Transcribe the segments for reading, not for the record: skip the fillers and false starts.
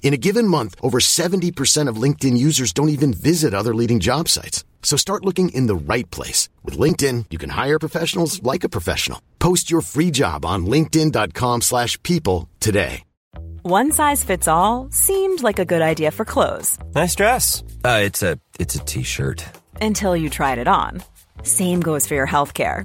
In a given month, over 70% of LinkedIn users don't even visit other leading job sites. So start looking in the right place. With LinkedIn, you can hire professionals like a professional. Post your free job on linkedin.com/people today. One size fits all seemed like a good idea for clothes. Nice dress. It's a T-shirt. Until you tried it on. Same goes for your healthcare.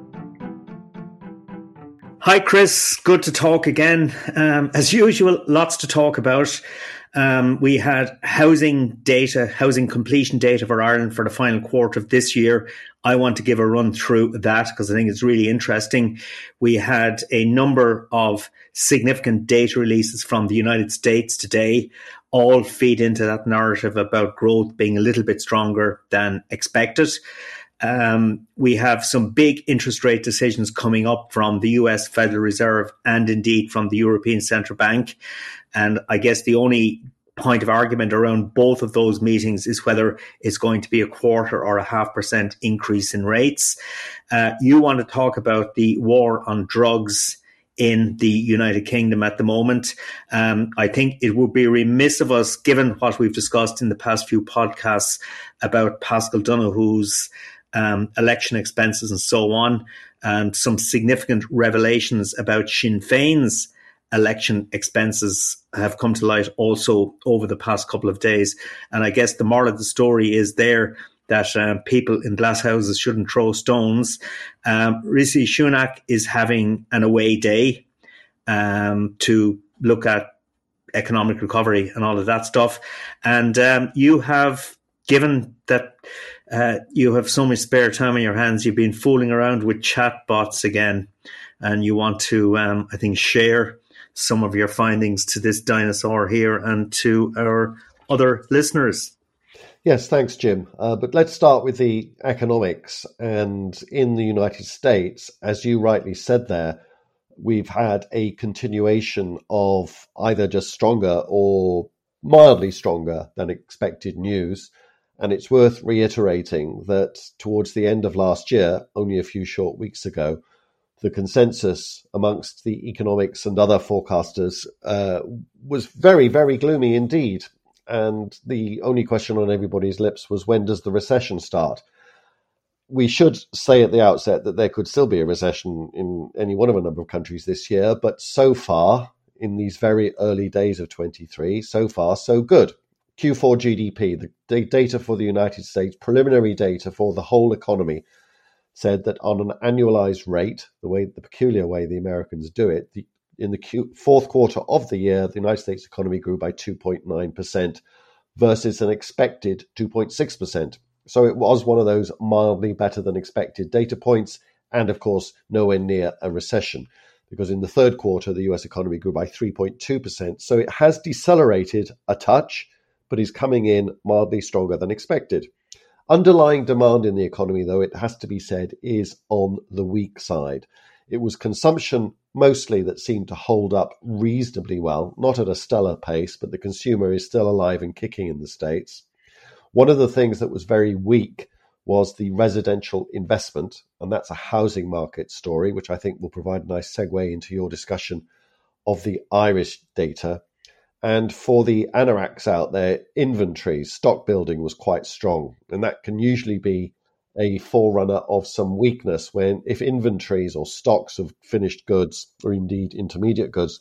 Hi, Chris. Good to talk again. As usual, lots to talk about. We had housing completion data for Ireland for the final quarter of this year. I want to give a run through that because I think it's really interesting. We had a number of significant data releases from the United States today. All feed into that narrative about growth being a little bit stronger than expected. We have some big interest rate decisions coming up from the US Federal Reserve and indeed from the European Central Bank. And I guess the only point of argument around both of those meetings is whether it's going to be a quarter or a 0.5% increase in rates. You want to talk about the war on drugs in the United Kingdom at the moment. I think it would be remiss of us, given what we've discussed in the past few podcasts about Paschal Donohoe's election expenses and so on, and some significant revelations about Sinn Féin's election expenses have come to light also over the past couple of days. And I guess the moral of the story is there that people in glass houses shouldn't throw stones. Rishi Sunak is having an away day to look at economic recovery and all of that stuff. And you have, given that you have so much spare time on your hands, you've been fooling around with chatbots again, and you want to, I think, share some of your findings to this dinosaur here and to our other listeners. Yes, thanks, Jim. But let's start with the economics. And in the United States, as you rightly said there, we've had a continuation of either just stronger or mildly stronger than expected news. And it's worth reiterating that towards the end of last year, only a few short weeks ago, the consensus amongst the economics and other forecasters was very, very gloomy indeed. And the only question on everybody's lips was, when does the recession start? We should say at the outset that there could still be a recession in any one of a number of countries this year. But so far, in these very early days of 23, so far, so good. Q4 GDP, the data for the United States, preliminary data for the whole economy, said that on an annualized rate, the peculiar way the Americans do it, in the fourth quarter of the year, the United States economy grew by 2.9% versus an expected 2.6%. So it was one of those mildly better than expected data points. and, of course, nowhere near a recession, because in the third quarter, the US economy grew by 3.2%. So it has decelerated a touch, but is coming in mildly stronger than expected. Underlying demand in the economy, though, it has to be said, is on the weak side. It was consumption mostly that seemed to hold up reasonably well, not at a stellar pace, but the consumer is still alive and kicking in the States. One of the things that was very weak was the residential investment, and that's a housing market story, which I think will provide a nice segue into your discussion of the Irish data. And for the anoraks out there, inventory, stock building was quite strong, and that can usually be a forerunner of some weakness when if inventories or stocks of finished goods, or indeed intermediate goods,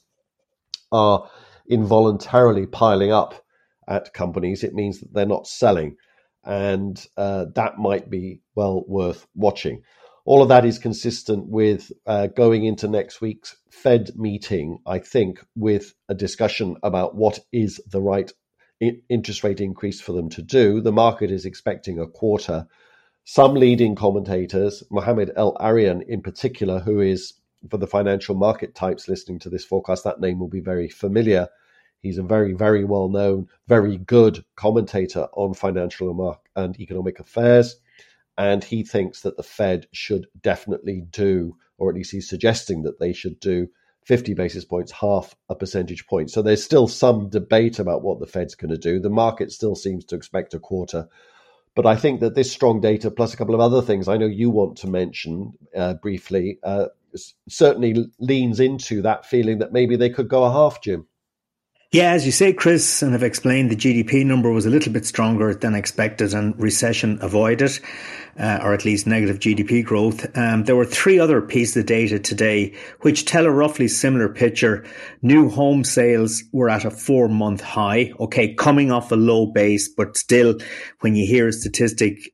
are involuntarily piling up at companies, it means that they're not selling. And that might be well worth watching. All of that is consistent with going into next week's Fed meeting, I think, with a discussion about what is the right interest rate increase for them to do. The market is expecting a quarter. Some leading commentators, Mohammed El Arian in particular, who is, for the financial market types listening to this forecast, that name will be very familiar. He's a very, very well-known, very good commentator on financial and economic affairs. And he thinks that the Fed should definitely do, or at least he's suggesting that they should do, 50 basis points, half a percentage point. So there's still some debate about what the Fed's going to do. The market still seems to expect a quarter. But I think that this strong data, plus a couple of other things I know you want to mention briefly, certainly leans into that feeling that maybe they could go a half, Jim. Yeah, as you say, Chris, and I've explained, the GDP number was a little bit stronger than expected and recession avoided, or at least negative GDP growth. There were three other pieces of data today which tell a roughly similar picture. New home sales were at a 4-month high, okay, coming off a low base, but still, when you hear a statistic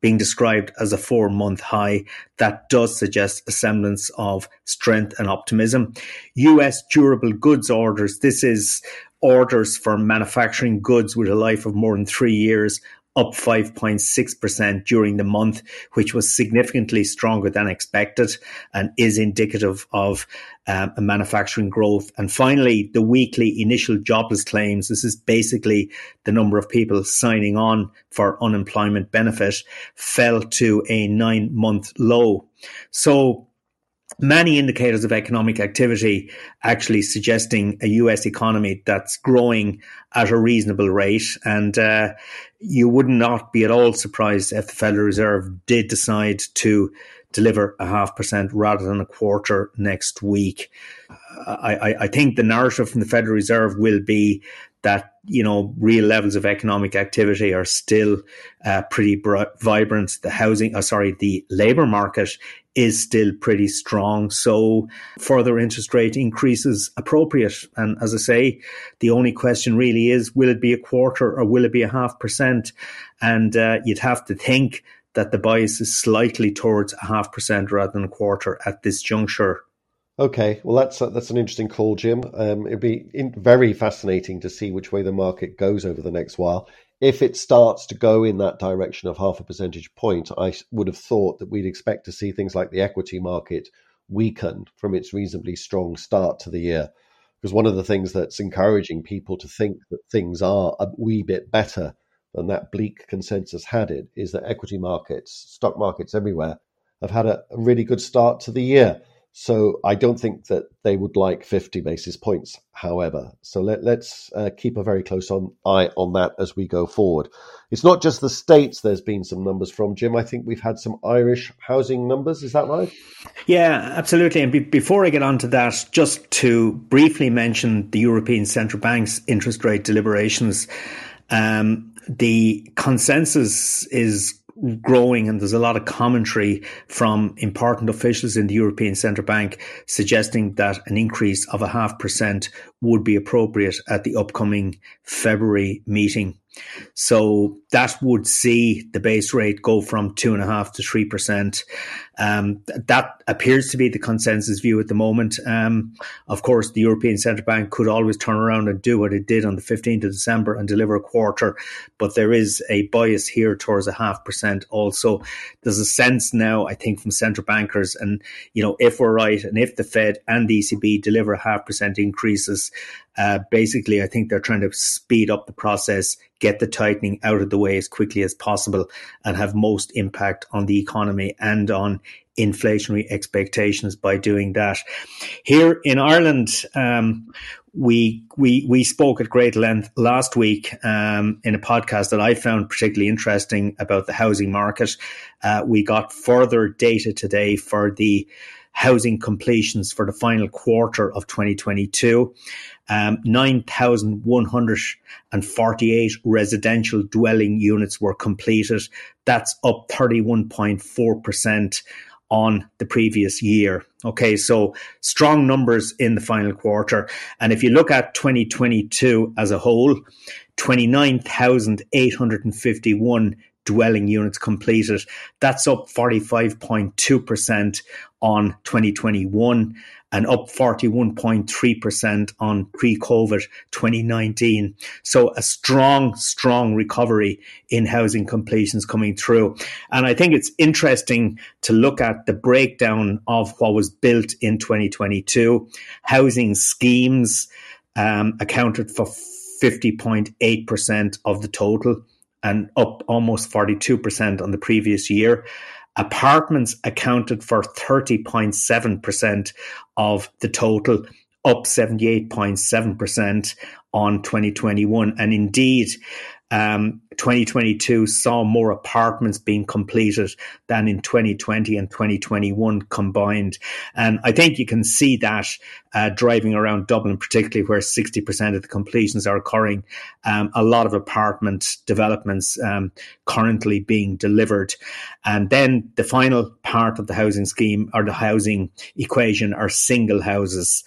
being described as a 4-month high, that does suggest a semblance of strength and optimism. US durable goods orders, this is orders for manufacturing goods with a life of more than 3 years, up 5.6% during the month, which was significantly stronger than expected and is indicative of manufacturing growth. And finally, the weekly initial jobless claims. This is basically the number of people signing on for unemployment benefit, fell to a 9-month low. So many indicators of economic activity actually suggesting a US economy that's growing at a reasonable rate. And you would not be at all surprised if the Federal Reserve did decide to deliver 0.5% rather than a quarter next week. I think the narrative from the Federal Reserve will be that, you know, real levels of economic activity are still pretty vibrant. The labour market is still pretty strong. So further interest rate increases appropriate. And as I say, the only question really is, will it be a quarter or will it be 0.5%? And you'd have to think that the bias is slightly towards 0.5% rather than a quarter at this juncture. Okay, well, that's an interesting call, Jim. It'd be very fascinating to see which way the market goes over the next while. If it starts to go in that direction of 0.5 percentage point, I would have thought that we'd expect to see things like the equity market weaken from its reasonably strong start to the year. Because one of the things that's encouraging people to think that things are a wee bit better than that bleak consensus had it is that equity markets, stock markets everywhere, have had a really good start to the year. So I don't think that they would like 50 basis points, however. So let's keep a very close eye on that as we go forward. It's not just the States there's been some numbers from, Jim. I think we've had some Irish housing numbers. Is that right? Yeah, absolutely. And before I get on to that, just to briefly mention the European Central Bank's interest rate deliberations. The consensus is growing, and there's a lot of commentary from important officials in the European Central Bank suggesting that an increase of 0.5% would be appropriate at the upcoming February meeting. So that would see the base rate go from 2.5% to 3%. That appears to be the consensus view at the moment. Of course, the European Central Bank could always turn around and do what it did on the 15th of December and deliver a quarter, but there is a bias here towards 0.5% also. There's a sense now, I think, from central bankers, and you know, if we're right and if the Fed and the ECB deliver 0.5% increases, basically I think they're trying to speed up the process, get the tightening out of the way as quickly as possible and have most impact on the economy and on inflationary expectations by doing that. Here in Ireland, we spoke at great length last week in a podcast that I found particularly interesting about the housing market. We got further data today for the housing completions for the final quarter of 2022. 9,148 residential dwelling units were completed. That's up 31.4% on the previous year. Okay, so strong numbers in the final quarter. And if you look at 2022 as a whole, 29,851 dwelling units completed. That's up 45.2% on 2021 and up 41.3% on pre-COVID 2019. So a strong, strong recovery in housing completions coming through. And I think it's interesting to look at the breakdown of what was built in 2022. Housing schemes accounted for 50.8% of the total and up almost 42% on the previous year. Apartments accounted for 30.7% of the total, up 78.7% on 2021. And indeed, 2022 saw more apartments being completed than in 2020 and 2021 combined. And I think you can see that driving around Dublin, particularly where 60% of the completions are occurring. A lot of apartment developments currently being delivered. And then the final part of the housing scheme or the housing equation are single houses,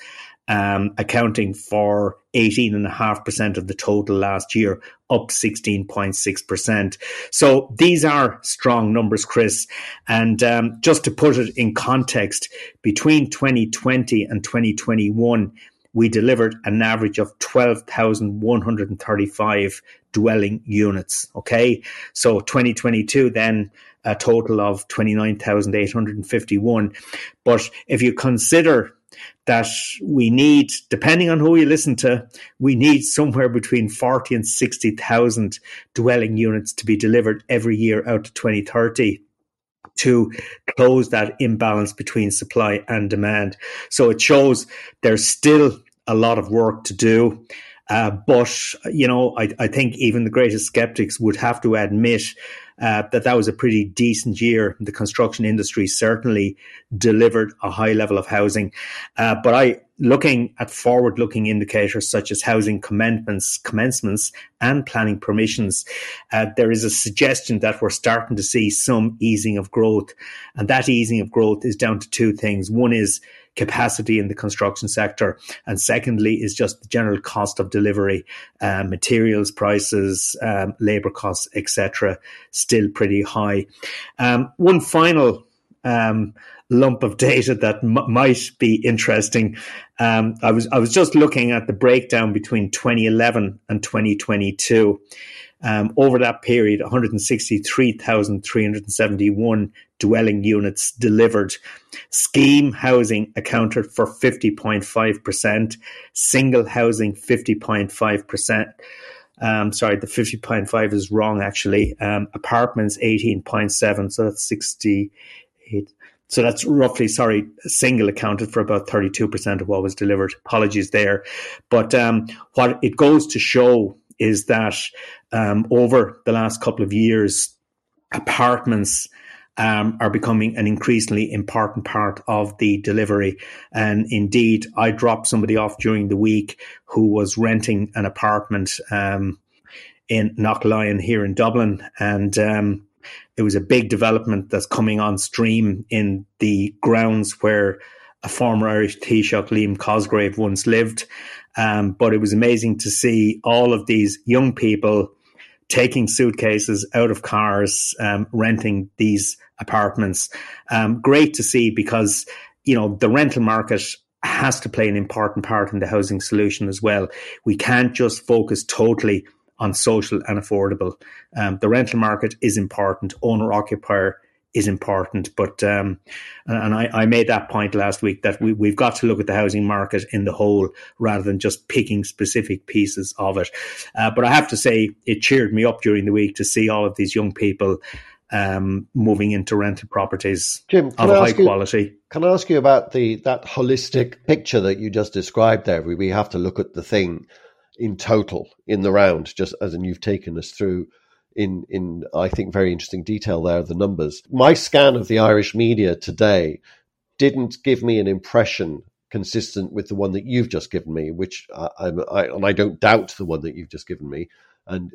accounting for 18.5% of the total last year, up 16.6%. So these are strong numbers, Chris. And just to put it in context, between 2020 and 2021, we delivered an average of 12,135 dwelling units. Okay, so 2022 then a total of 29,851. But if you consider that we need, depending on who you listen to, we need somewhere between 40 and 60,000 dwelling units to be delivered every year out to 2030 to close that imbalance between supply and demand. So it shows there's still a lot of work to do. But, you know, I think even the greatest skeptics would have to admit that was a pretty decent year. The construction industry certainly delivered a high level of housing. But looking at forward-looking indicators such as housing commencements and planning permissions, there is a suggestion that we're starting to see some easing of growth. And that easing of growth is down to two things. One is capacity in the construction sector, and secondly is just the general cost of delivery, materials prices, labour costs, etc., still pretty high. One final lump of data that might be interesting. I was just looking at the breakdown between 2011 and 2022. Over that period, 163,371 dwelling units delivered. Scheme housing accounted for 50.5%, single housing 50.5%. The 50.5 is wrong, actually. Apartments 18.7, so that's 68. So that's roughly, single accounted for about 32% of what was delivered. Apologies there. But what it goes to show is that over the last couple of years, apartments are becoming an increasingly important part of the delivery. And indeed, I dropped somebody off during the week who was renting an apartment in Knocklyon here in Dublin. And it was a big development that's coming on stream in the grounds where a former Irish Taoiseach, Liam Cosgrave, once lived. But it was amazing to see all of these young people taking suitcases out of cars, renting these apartments. Great to see, because, you know, the rental market has to play an important part in the housing solution as well. We can't just focus totally on social and affordable. The rental market is important. Owner-occupier is important. But and I made that point last week, that we've got to look at the housing market in the whole rather than just picking specific pieces of it. But I have to say, it cheered me up during the week to see all of these young people moving into rental properties of a high quality. Can I ask you about that holistic picture that you just described there? We have to look at the thing in total, in the round, just as and you've taken us through in I think very interesting detail there, the numbers. My scan of the Irish media today didn't give me an impression consistent with the one that you've just given me, which I don't doubt the one that you've just given me. And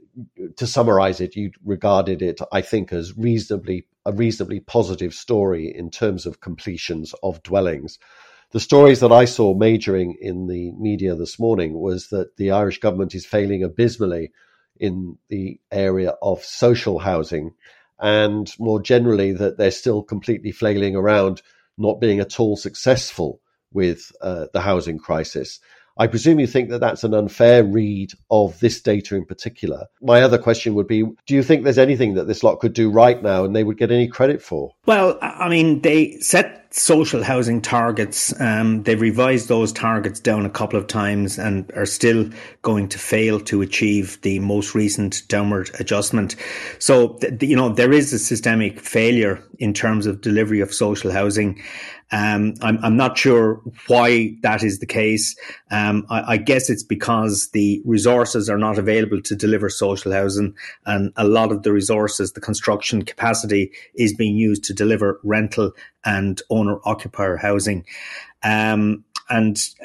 to summarize it, you regarded it, I think, as a reasonably positive story in terms of completions of dwellings. The stories that I saw majoring in the media this morning was that the Irish government is failing abysmally in the area of social housing, and more generally that they're still completely flailing around, not being at all successful with the housing crisis. I presume you think that that's an unfair read of this data in particular. My other question would be, do you think there's anything that this lot could do right now and they would get any credit for? Well, I mean, they set social housing targets. They've revised those targets down a couple of times and are still going to fail to achieve the most recent downward adjustment. So, you know, there is a systemic failure in terms of delivery of social housing. I'm not sure why that is the case. I guess it's because the resources are not available to deliver social housing, and a lot of the resources, the construction capacity, is being used to deliver rental and owner-occupier housing. And,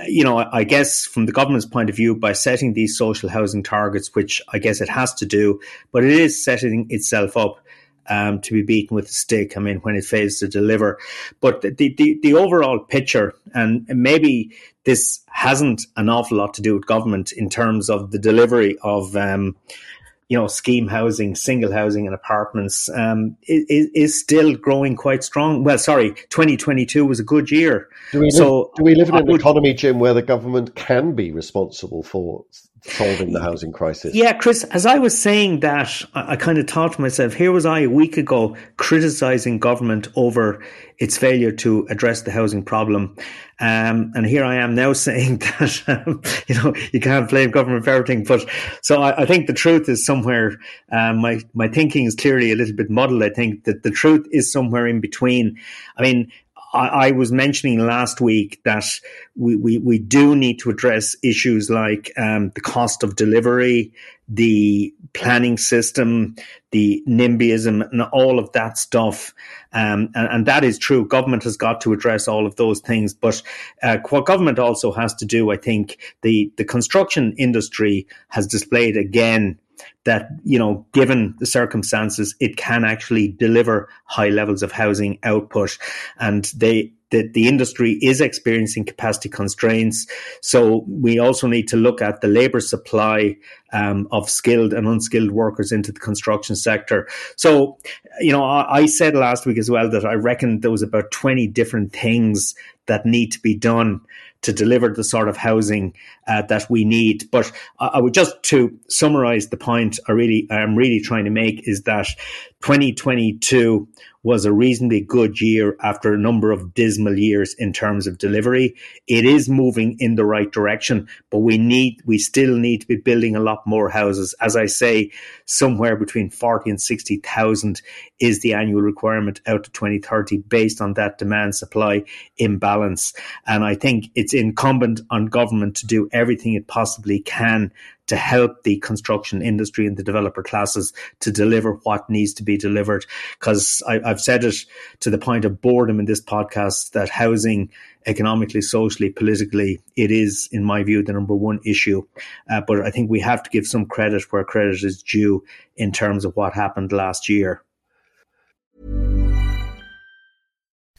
you know, I guess from the government's point of view, by setting these social housing targets, which I guess it has to do, but it is setting itself up to be beaten with a stick, I mean, when it fails to deliver. But the overall picture, and maybe this hasn't an awful lot to do with government in terms of the delivery of you know, scheme housing, single housing and apartments, is still growing quite strong. Well, sorry, 2022 was a good year. Do we live in an economy, Jim, where the government can be responsible for solving the housing crisis? Yeah, Chris, as I was saying that, I kind of thought to myself, here was I a week ago criticising government over its failure to address the housing problem. And here I am now saying that, you know, you can't blame government for everything. But so I think the truth is somewhere, my thinking is clearly a little bit muddled. I think that the truth is somewhere in between. I mean, I was mentioning last week that we do need to address issues like the cost of delivery, the planning system, the NIMBYism and all of that stuff. And that is true. Government has got to address all of those things. But what government also has to do, I think, the construction industry has displayed again that, you know, given the circumstances, it can actually deliver high levels of housing output. And the industry is experiencing capacity constraints. So we also need to look at the labour supply of skilled and unskilled workers into the construction sector. So, you know, I said last week as well that I reckon there was about 20 different things that need to be done to deliver the sort of housing that we need. But I would just to summarise the point I'm really trying to make is that 2022 was a reasonably good year after a number of dismal years in terms of delivery. It is moving in the right direction, but we still need to be building a lot more houses. As I say, somewhere between 40 and 60,000 is the annual requirement out to 2030 based on that demand supply imbalance. And I think it's incumbent on government to do everything it possibly can to help the construction industry and the developer classes to deliver what needs to be delivered. Because I've said it to the point of boredom in this podcast that housing, economically, socially, politically, it is, in my view, the number one issue. But I think we have to give some credit where credit is due in terms of what happened last year.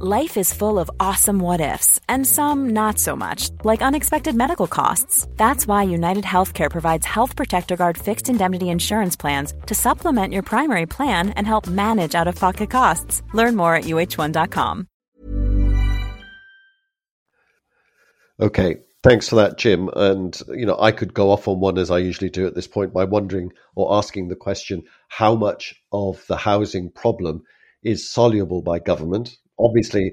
Life is full of awesome what-ifs, and some not so much, like unexpected medical costs. That's why UnitedHealthcare provides Health Protector Guard fixed indemnity insurance plans to supplement your primary plan and help manage out-of-pocket costs. Learn more at uh1.com. Okay, thanks for that, Jim. And, you know, I could go off on one, as I usually do at this point, by wondering or asking the question, how much of the housing problem is soluble by government? Obviously,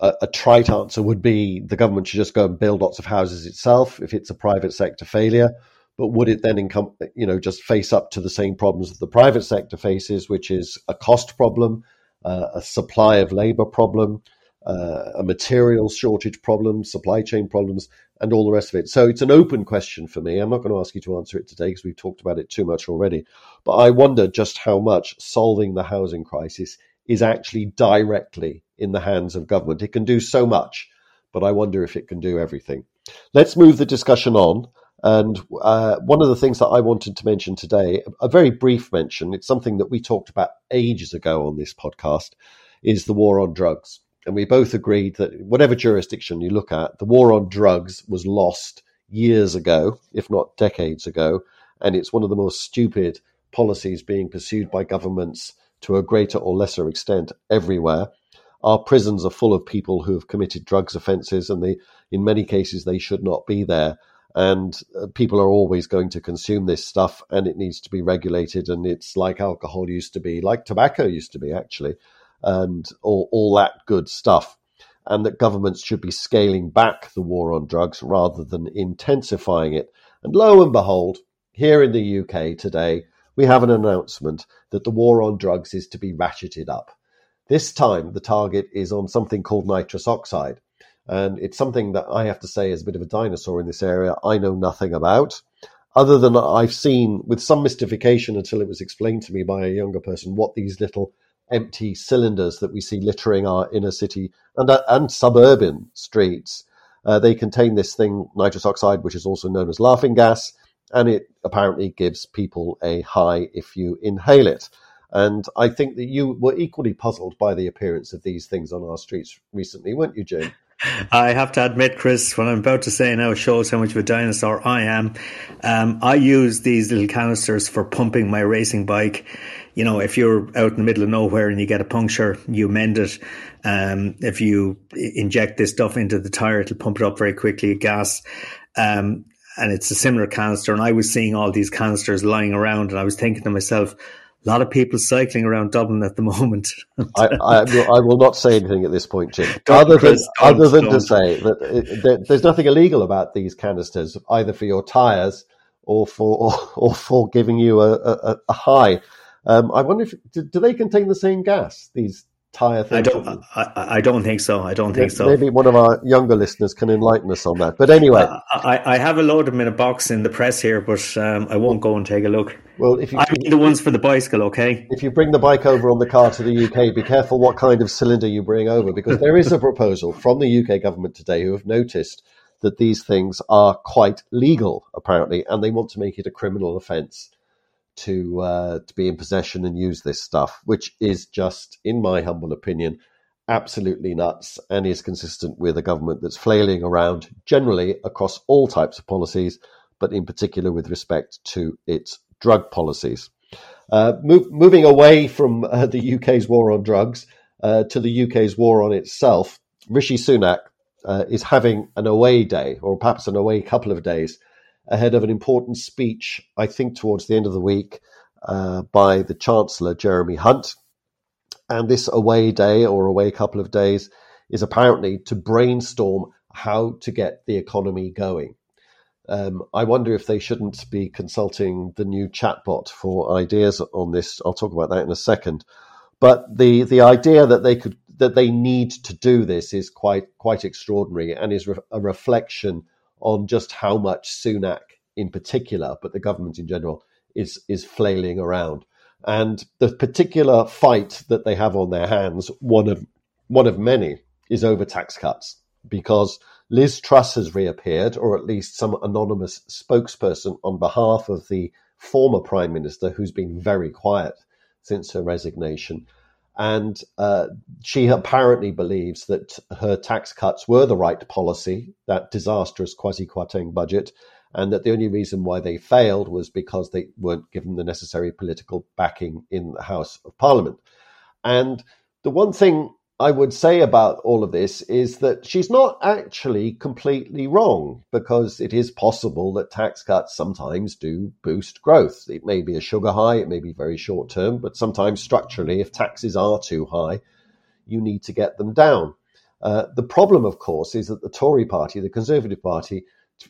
a trite answer would be the government should just go and build lots of houses itself if it's a private sector failure. But would it then just face up to the same problems that the private sector faces, which is a cost problem, a supply of labor problem, a material shortage problem, supply chain problems, and all the rest of it? So it's an open question for me. I'm not going to ask you to answer it today because we've talked about it too much already. But I wonder just how much solving the housing crisis is actually directly in the hands of government. It can do so much, but I wonder if it can do everything. Let's move the discussion on. And one of the things that I wanted to mention today, a very brief mention, it's something that we talked about ages ago on this podcast, is the war on drugs. And we both agreed that whatever jurisdiction you look at, the war on drugs was lost years ago, if not decades ago. And it's one of the most stupid policies being pursued by governments to a greater or lesser extent everywhere. Our prisons are full of people who have committed drugs offences, and in many cases, they should not be there. And people are always going to consume this stuff, and it needs to be regulated. And it's like alcohol used to be, like tobacco used to be, actually, and all that good stuff. And that governments should be scaling back the war on drugs rather than intensifying it. And lo and behold, here in the UK today, we have an announcement that the war on drugs is to be ratcheted up. This time, the target is on something called nitrous oxide. And it's something that I have to say is a bit of a dinosaur in this area. I know nothing about, other than I've seen with some mystification until it was explained to me by a younger person what these little empty cylinders that we see littering our inner city and suburban streets. They contain this thing, nitrous oxide, which is also known as laughing gas. And it apparently gives people a high if you inhale it. And I think that you were equally puzzled by the appearance of these things on our streets recently, weren't you, Jim? I have to admit, Chris, what I'm about to say now shows how much of a dinosaur I am. I use these little canisters for pumping my racing bike. You know, if you're out in the middle of nowhere and you get a puncture, you mend it. If you inject this stuff into the tire, it'll pump it up very quickly, gas. And it's a similar canister. And I was seeing all these canisters lying around, and I was thinking to myself, a lot of people cycling around Dublin at the moment. I will not say anything at this point, Jim, other than to say that there's nothing illegal about these canisters, either for your tyres or for giving you a high. I wonder if do they contain the same gas, these tyre things? I don't think so. Maybe one of our younger listeners can enlighten us on that. But anyway, I have a load of them in a box in the press here, but I won't go and take a look. Well, if you the ones for the bicycle, okay? If you bring the bike over on the car to the UK, be careful what kind of cylinder you bring over, because there is a proposal from the UK government today who have noticed that these things are quite legal, apparently, and they want to make it a criminal offence to be in possession and use this stuff, which is just, in my humble opinion, absolutely nuts, and is consistent with a government that's flailing around generally across all types of policies, but in particular with respect to its drug policies. Moving away from the UK's war on drugs to the UK's war on itself, Rishi Sunak is having an away day, or perhaps an away couple of days, ahead of an important speech, I think towards the end of the week, by the Chancellor, Jeremy Hunt. And this away day, or away couple of days, is apparently to brainstorm how to get the economy going. I wonder if they shouldn't be consulting the new chatbot for ideas on this. I'll talk about that in a second. But the idea that they could that they need to do this is quite extraordinary, and is a reflection on just how much Sunak in particular, but the government in general, is flailing around. And the particular fight that they have on their hands, one of many, is over tax cuts, because Liz Truss has reappeared, or at least some anonymous spokesperson on behalf of the former Prime Minister, who's been very quiet since her resignation. And she apparently believes that her tax cuts were the right policy, that disastrous Kwasi-Kwarteng budget, and that the only reason why they failed was because they weren't given the necessary political backing in the House of Parliament. And the one thing I would say about all of this is that she's not actually completely wrong, because it is possible that tax cuts sometimes do boost growth. It may be a sugar high, it may be very short term, but sometimes structurally, if taxes are too high, you need to get them down. The problem, of course, is that the Tory party, the Conservative party,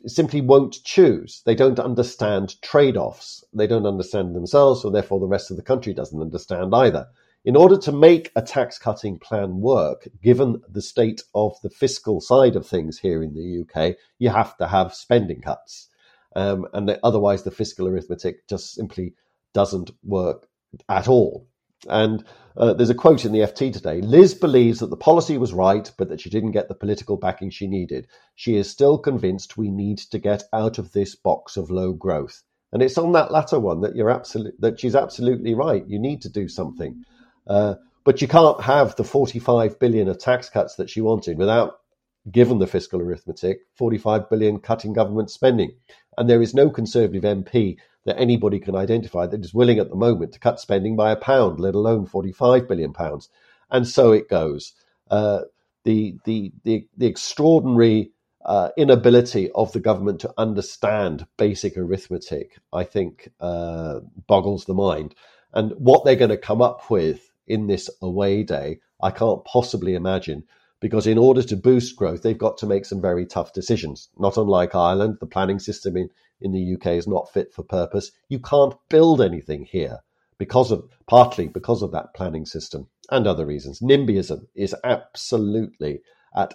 simply won't choose. They don't understand trade-offs. They don't understand themselves, so therefore the rest of the country doesn't understand either. In order to make a tax-cutting plan work, given the state of the fiscal side of things here in the UK, you have to have spending cuts. And otherwise the fiscal arithmetic just simply doesn't work at all. And there's a quote in the FT today. Liz believes that the policy was right, but that she didn't get the political backing she needed. She is still convinced we need to get out of this box of low growth. And it's on that latter one that she's absolutely right. You need to do something. But you can't have the 45 billion of tax cuts that she wanted without, given the fiscal arithmetic, 45 billion cutting government spending. And there is no Conservative MP that anybody can identify that is willing at the moment to cut spending by £1, let alone 45 billion pounds. And so it goes. The extraordinary inability of the government to understand basic arithmetic, I think, boggles the mind. And what they're going to come up with in this away day, I can't possibly imagine, because in order to boost growth, they've got to make some very tough decisions. Not unlike Ireland, the planning system in the UK is not fit for purpose. You can't build anything here partly because of that planning system and other reasons. NIMBYism is absolutely at,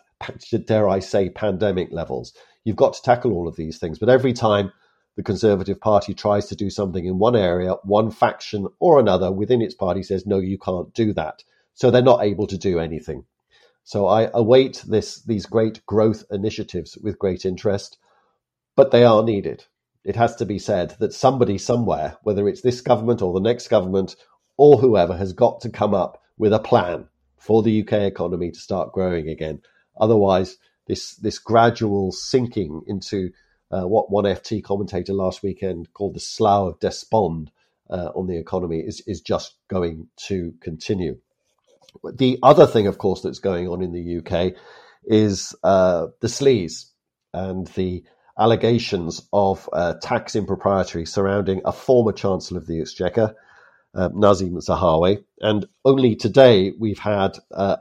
dare I say, pandemic levels. You've got to tackle all of these things. But every time the Conservative Party tries to do something in one area, one faction or another within its party says, no, you can't do that. So they're not able to do anything. So I await these great growth initiatives with great interest, but they are needed. It has to be said that somebody somewhere, whether it's this government or the next government or whoever, has got to come up with a plan for the UK economy to start growing again. Otherwise, this gradual sinking into what one FT commentator last weekend called the slough of despond on the economy is just going to continue. The other thing, of course, that's going on in the UK is the sleaze and the allegations of tax impropriety surrounding a former Chancellor of the Exchequer, Nadhim Zahawi. And only today we've had a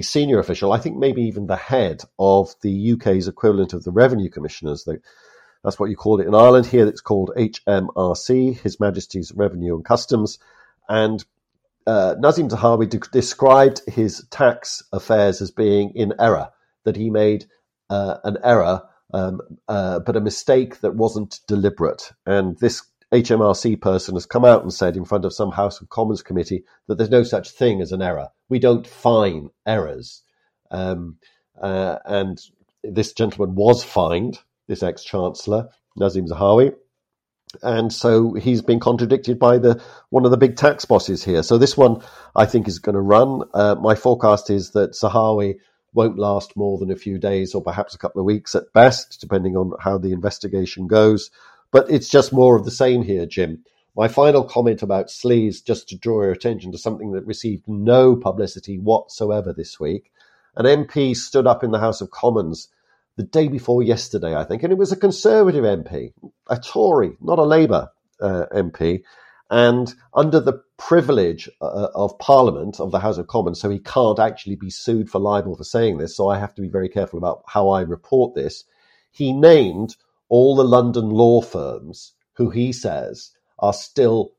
senior official, I think maybe even the head of the UK's equivalent of the Revenue Commissioners. That's what you call it in Ireland. Here it's called HMRC, His Majesty's Revenue and Customs. And Nadhim Zahawi described his tax affairs as being in error, that he made an error, but a mistake that wasn't deliberate. And this HMRC person has come out and said in front of some House of Commons committee that there's no such thing as an error. We don't fine errors. And this gentleman was fined, this ex-Chancellor, Nadhim Zahawi. And so he's been contradicted by one of the big tax bosses here. So this one, I think, is going to run. My forecast is that Zahawi won't last more than a few days or perhaps a couple of weeks at best, depending on how the investigation goes. But it's just more of the same here, Jim. My final comment about sleaze, just to draw your attention to something that received no publicity whatsoever this week. An MP stood up in the House of Commons the day before yesterday, I think, and it was a Conservative MP, a Tory, not a Labour MP, and under the privilege of Parliament, of the House of Commons, so he can't actually be sued for libel for saying this, so I have to be very careful about how I report this, he named all the London law firms who he says are still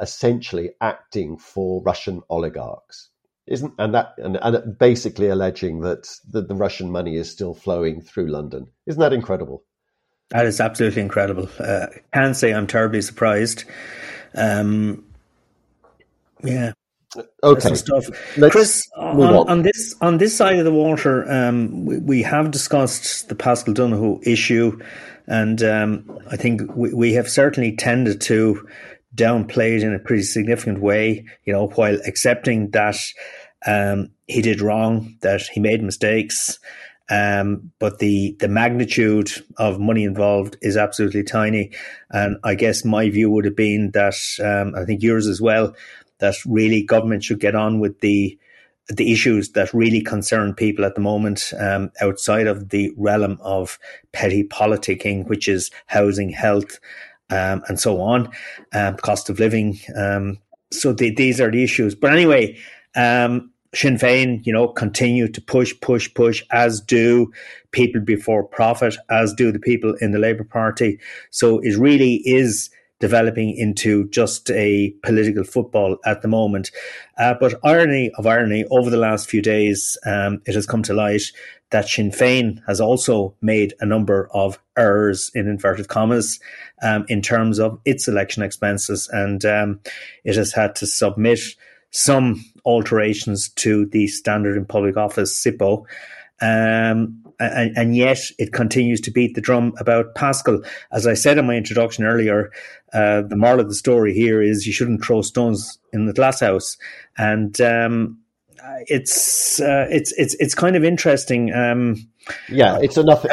essentially acting for Russian oligarchs. Isn't and basically alleging that the Russian money is still flowing through London. Isn't that incredible? That is absolutely incredible. I can't say I'm terribly surprised. Yeah. Okay. Stuff. Chris, on this side of the water, we have discussed the Paschal Donohoe issue, and I think we have certainly tended to downplay it in a pretty significant way, you know, while accepting that he did wrong, that he made mistakes. But the magnitude of money involved is absolutely tiny. And I guess my view would have been that, I think yours as well, that really government should get on with the issues that really concern people at the moment, outside of the realm of petty politicking, which is housing, health, and so on, cost of living. So these are the issues. But anyway, Sinn Féin, you know, continue to push, as do people before profit, as do the people in the Labour Party. So it really is developing into just a political football at the moment. But irony of irony, over the last few days, it has come to light that Sinn Féin has also made a number of errors, in inverted commas, in terms of its election expenses. And it has had to submit some alterations to the Standard in Public Office, SIPO. And yet it continues to beat the drum about Paschal. As I said in my introduction earlier, the moral of the story here is you shouldn't throw stones in the glass house. And it's kind of interesting. It's enough.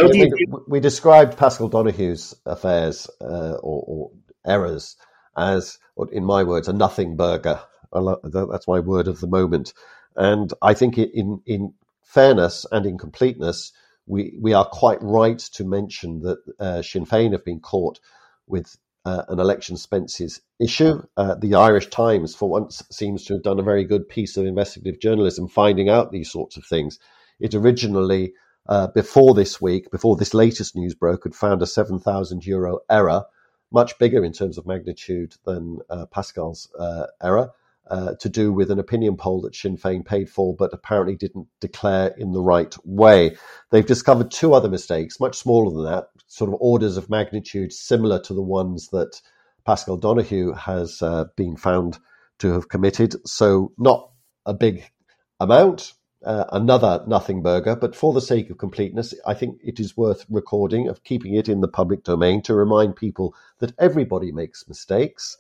We described Paschal Donohoe's affairs or errors as, in my words, a nothing burger. That's my word of the moment. And I think in fairness and in completeness, we are quite right to mention that Sinn Féin have been caught with an election expenses issue. The Irish Times, for once, seems to have done a very good piece of investigative journalism finding out these sorts of things. It originally, before this latest news broke, had found a €7,000 error, much bigger in terms of magnitude than Paschal's error, to do with an opinion poll that Sinn Féin paid for but apparently didn't declare in the right way. They've discovered two other mistakes, much smaller than that, sort of orders of magnitude similar to the ones that Paschal Donohoe has been found to have committed. So not a big amount, another nothing burger, but for the sake of completeness, I think it is worth recording, of keeping it in the public domain, to remind people that everybody makes mistakes.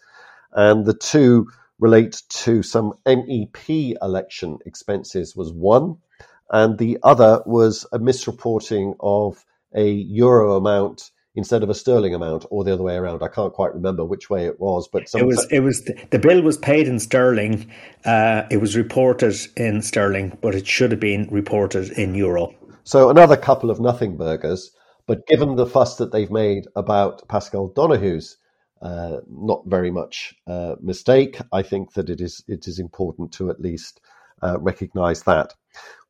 And the two relate to some MEP election expenses was one, and the other was a misreporting of a euro amount instead of a sterling amount, or the other way around. I can't quite remember which way it was, but the bill was paid in sterling. It was reported in sterling, but it should have been reported in euro. So another couple of nothing burgers. But given the fuss that they've made about Paschal Donohoe's not very much mistake, I think that it is important to at least recognise that.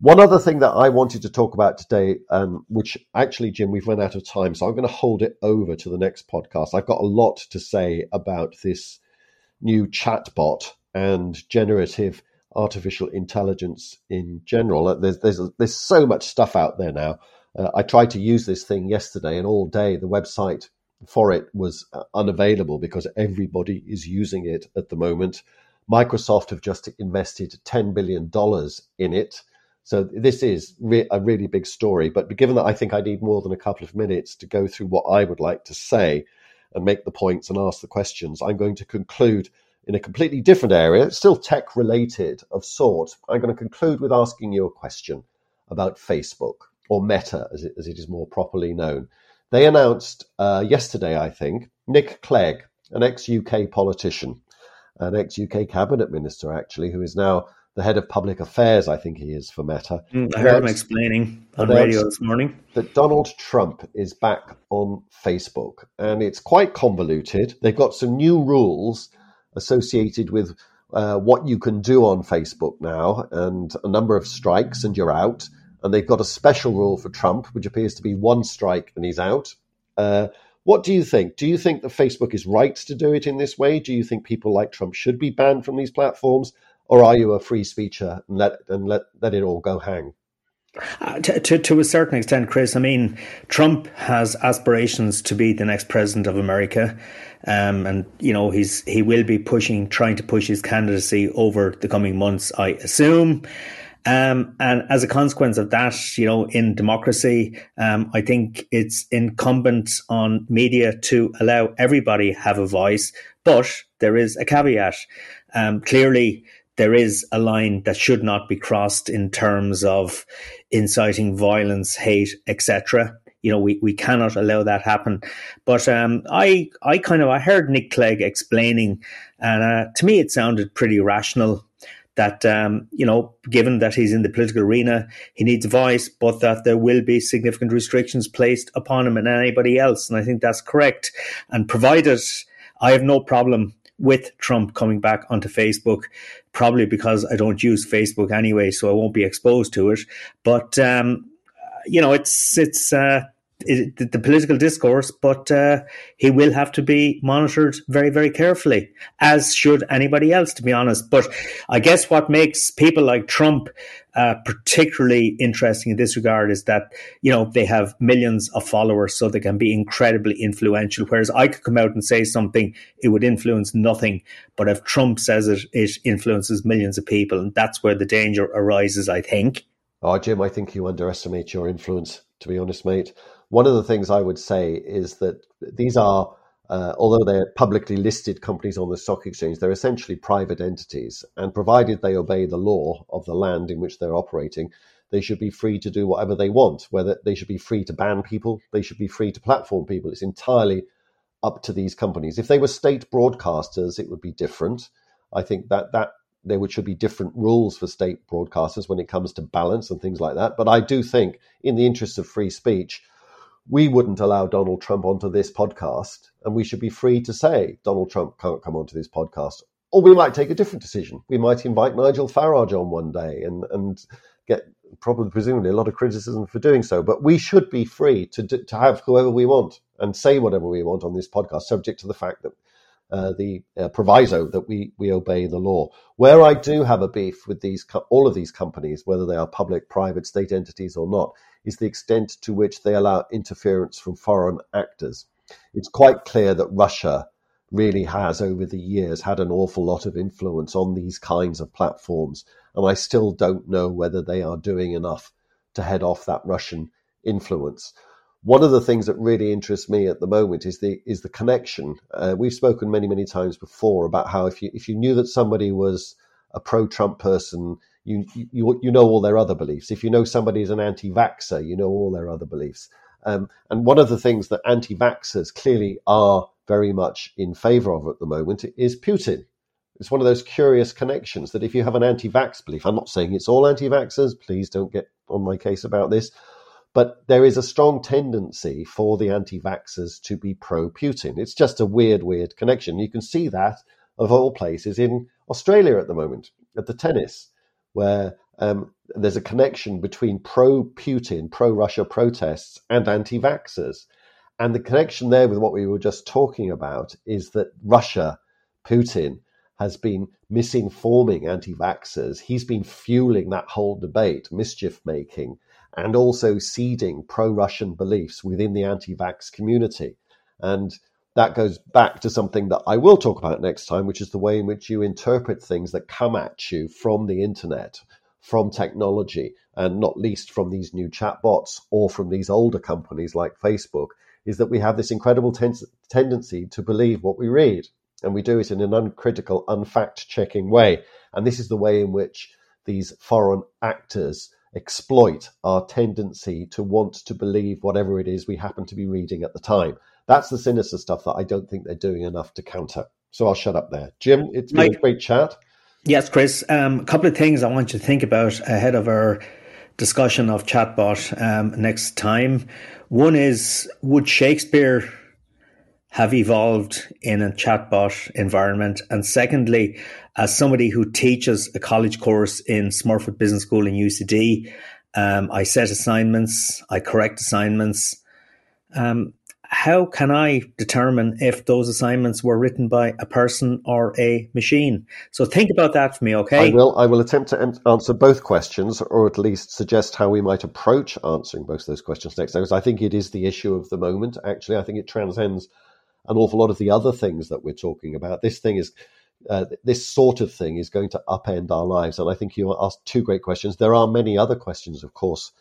One other thing that I wanted to talk about today, which actually, Jim, we've run out of time, so I'm going to hold it over to the next podcast. I've got a lot to say about this new chatbot and generative artificial intelligence in general. There's so much stuff out there now. I tried to use this thing yesterday, and all day the website for it was unavailable because everybody is using it at the moment. Microsoft have just invested $10 billion in it. So this is a really big story. But given that I think I need more than a couple of minutes to go through what I would like to say and make the points and ask the questions, I'm going to conclude in a completely different area, still tech-related of sort. I'm going to conclude with asking you a question about Facebook, or Meta, as it is more properly known. They announced yesterday, I think, Nick Clegg, an ex-UK politician, an ex-UK cabinet minister, actually, who is now the head of public affairs, I think he is, for Meta. I heard him explaining on radio this morning that Donald Trump is back on Facebook, and it's quite convoluted. They've got some new rules associated with what you can do on Facebook now, and a number of strikes and you're out. And they've got a special rule for Trump, which appears to be one strike and he's out. What do you think? Do you think that Facebook is right to do it in this way? Do you think people like Trump should be banned from these platforms? or are you a free speecher and let it all go hang? To a certain extent, Chris. I mean, Trump has aspirations to be the next president of America. And, you know, he will be trying to push his candidacy over the coming months, I assume. And as a consequence of that, you know, in democracy, I think it's incumbent on media to allow everybody have a voice. But there is a caveat. Clearly, there is a line that should not be crossed in terms of inciting violence, hate, etc. You know, we cannot allow that happen. But I heard Nick Clegg explaining, and to me it sounded pretty rational that, you know, given that he's in the political arena, he needs a voice, but that there will be significant restrictions placed upon him and anybody else. And I think that's correct. And provided, I have no problem with Trump coming back onto Facebook, probably because I don't use Facebook anyway, so I won't be exposed to it. But, you know, it's the political discourse, but he will have to be monitored very, very carefully, as should anybody else, to be honest. But I guess what makes people like Trump particularly interesting in this regard is that, you know, they have millions of followers, so they can be incredibly influential. Whereas I could come out and say something, it would influence nothing. But if Trump says it, it influences millions of people. And that's where the danger arises, I think. Oh, Jim, I think you underestimate your influence, to be honest, mate. One of the things I would say is that these are, although they're publicly listed companies on the stock exchange, they're essentially private entities. And provided they obey the law of the land in which they're operating, they should be free to do whatever they want, whether they should be free to ban people, they should be free to platform people. It's entirely up to these companies. If they were state broadcasters, it would be different. I think that there should be different rules for state broadcasters when it comes to balance and things like that. But I do think, in the interest of free speech, we wouldn't allow Donald Trump onto this podcast, and we should be free to say Donald Trump can't come onto this podcast. Or we might take a different decision. We might invite Nigel Farage on one day and get probably presumably a lot of criticism for doing so. But we should be free to have whoever we want and say whatever we want on this podcast, subject to the fact that the proviso that we obey the law. Where I do have a beef with all of these companies, whether they are public, private, state entities or not, is the extent to which they allow interference from foreign actors. It's quite clear that Russia really has, over the years, had an awful lot of influence on these kinds of platforms, and I still don't know whether they are doing enough to head off that Russian influence. One of the things that really interests me at the moment is the connection. We've spoken many, many times before about how if you knew that somebody was a pro-Trump person, you know all their other beliefs. If you know somebody is an anti-vaxxer, you know all their other beliefs. And one of the things that anti-vaxxers clearly are very much in favor of at the moment is Putin. It's one of those curious connections that if you have an anti-vax belief, I'm not saying it's all anti-vaxxers, please don't get on my case about this, but there is a strong tendency for the anti-vaxxers to be pro-Putin. It's just a weird, weird connection. You can see that, of all places, in Australia at the moment, at the tennis, where there's a connection between pro-Putin, pro-Russia protests and anti-vaxxers. And the connection there with what we were just talking about is that Russia, Putin, has been misinforming anti-vaxxers. He's been fueling that whole debate, mischief-making, and also seeding pro-Russian beliefs within the anti-vax community. And that goes back to something that I will talk about next time, which is the way in which you interpret things that come at you from the internet, from technology, and not least from these new chatbots or from these older companies like Facebook, is that we have this incredible tendency to believe what we read. And we do it in an uncritical, unfact-checking way. And this is the way in which these foreign actors exploit our tendency to want to believe whatever it is we happen to be reading at the time. That's the sinister stuff that I don't think they're doing enough to counter. So I'll shut up there. Jim, it's been a great chat. Yes, Chris. A couple of things I want you to think about ahead of our discussion of chatbot next time. One is, would Shakespeare have evolved in a chatbot environment? And secondly, as somebody who teaches a college course in Smurfit Business School in UCD, I set assignments, I correct assignments. how can I determine if those assignments were written by a person or a machine? So think about that for me, okay? I will attempt to answer both questions, or at least suggest how we might approach answering both of those questions next, because I think it is the issue of the moment, actually. I think it transcends an awful lot of the other things that we're talking about. This sort of thing is going to upend our lives. And I think you asked two great questions. There are many other questions, of course,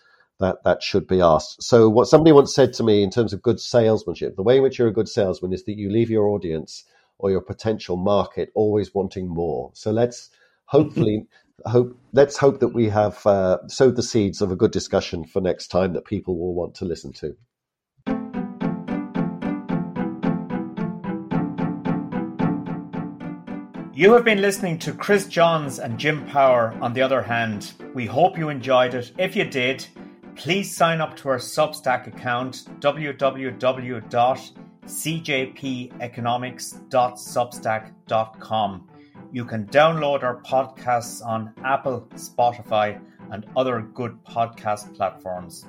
that should be asked. So what somebody once said to me in terms of good salesmanship, the way in which you're a good salesman is that you leave your audience or your potential market always wanting more. So let's hope that we have sowed the seeds of a good discussion for next time that people will want to listen to. You have been listening to Chris Johns and Jim Power on The Other Hand. We hope you enjoyed it. If you did, please sign up to our Substack account, www.cjpeconomics.substack.com. You can download our podcasts on Apple, Spotify, and other good podcast platforms.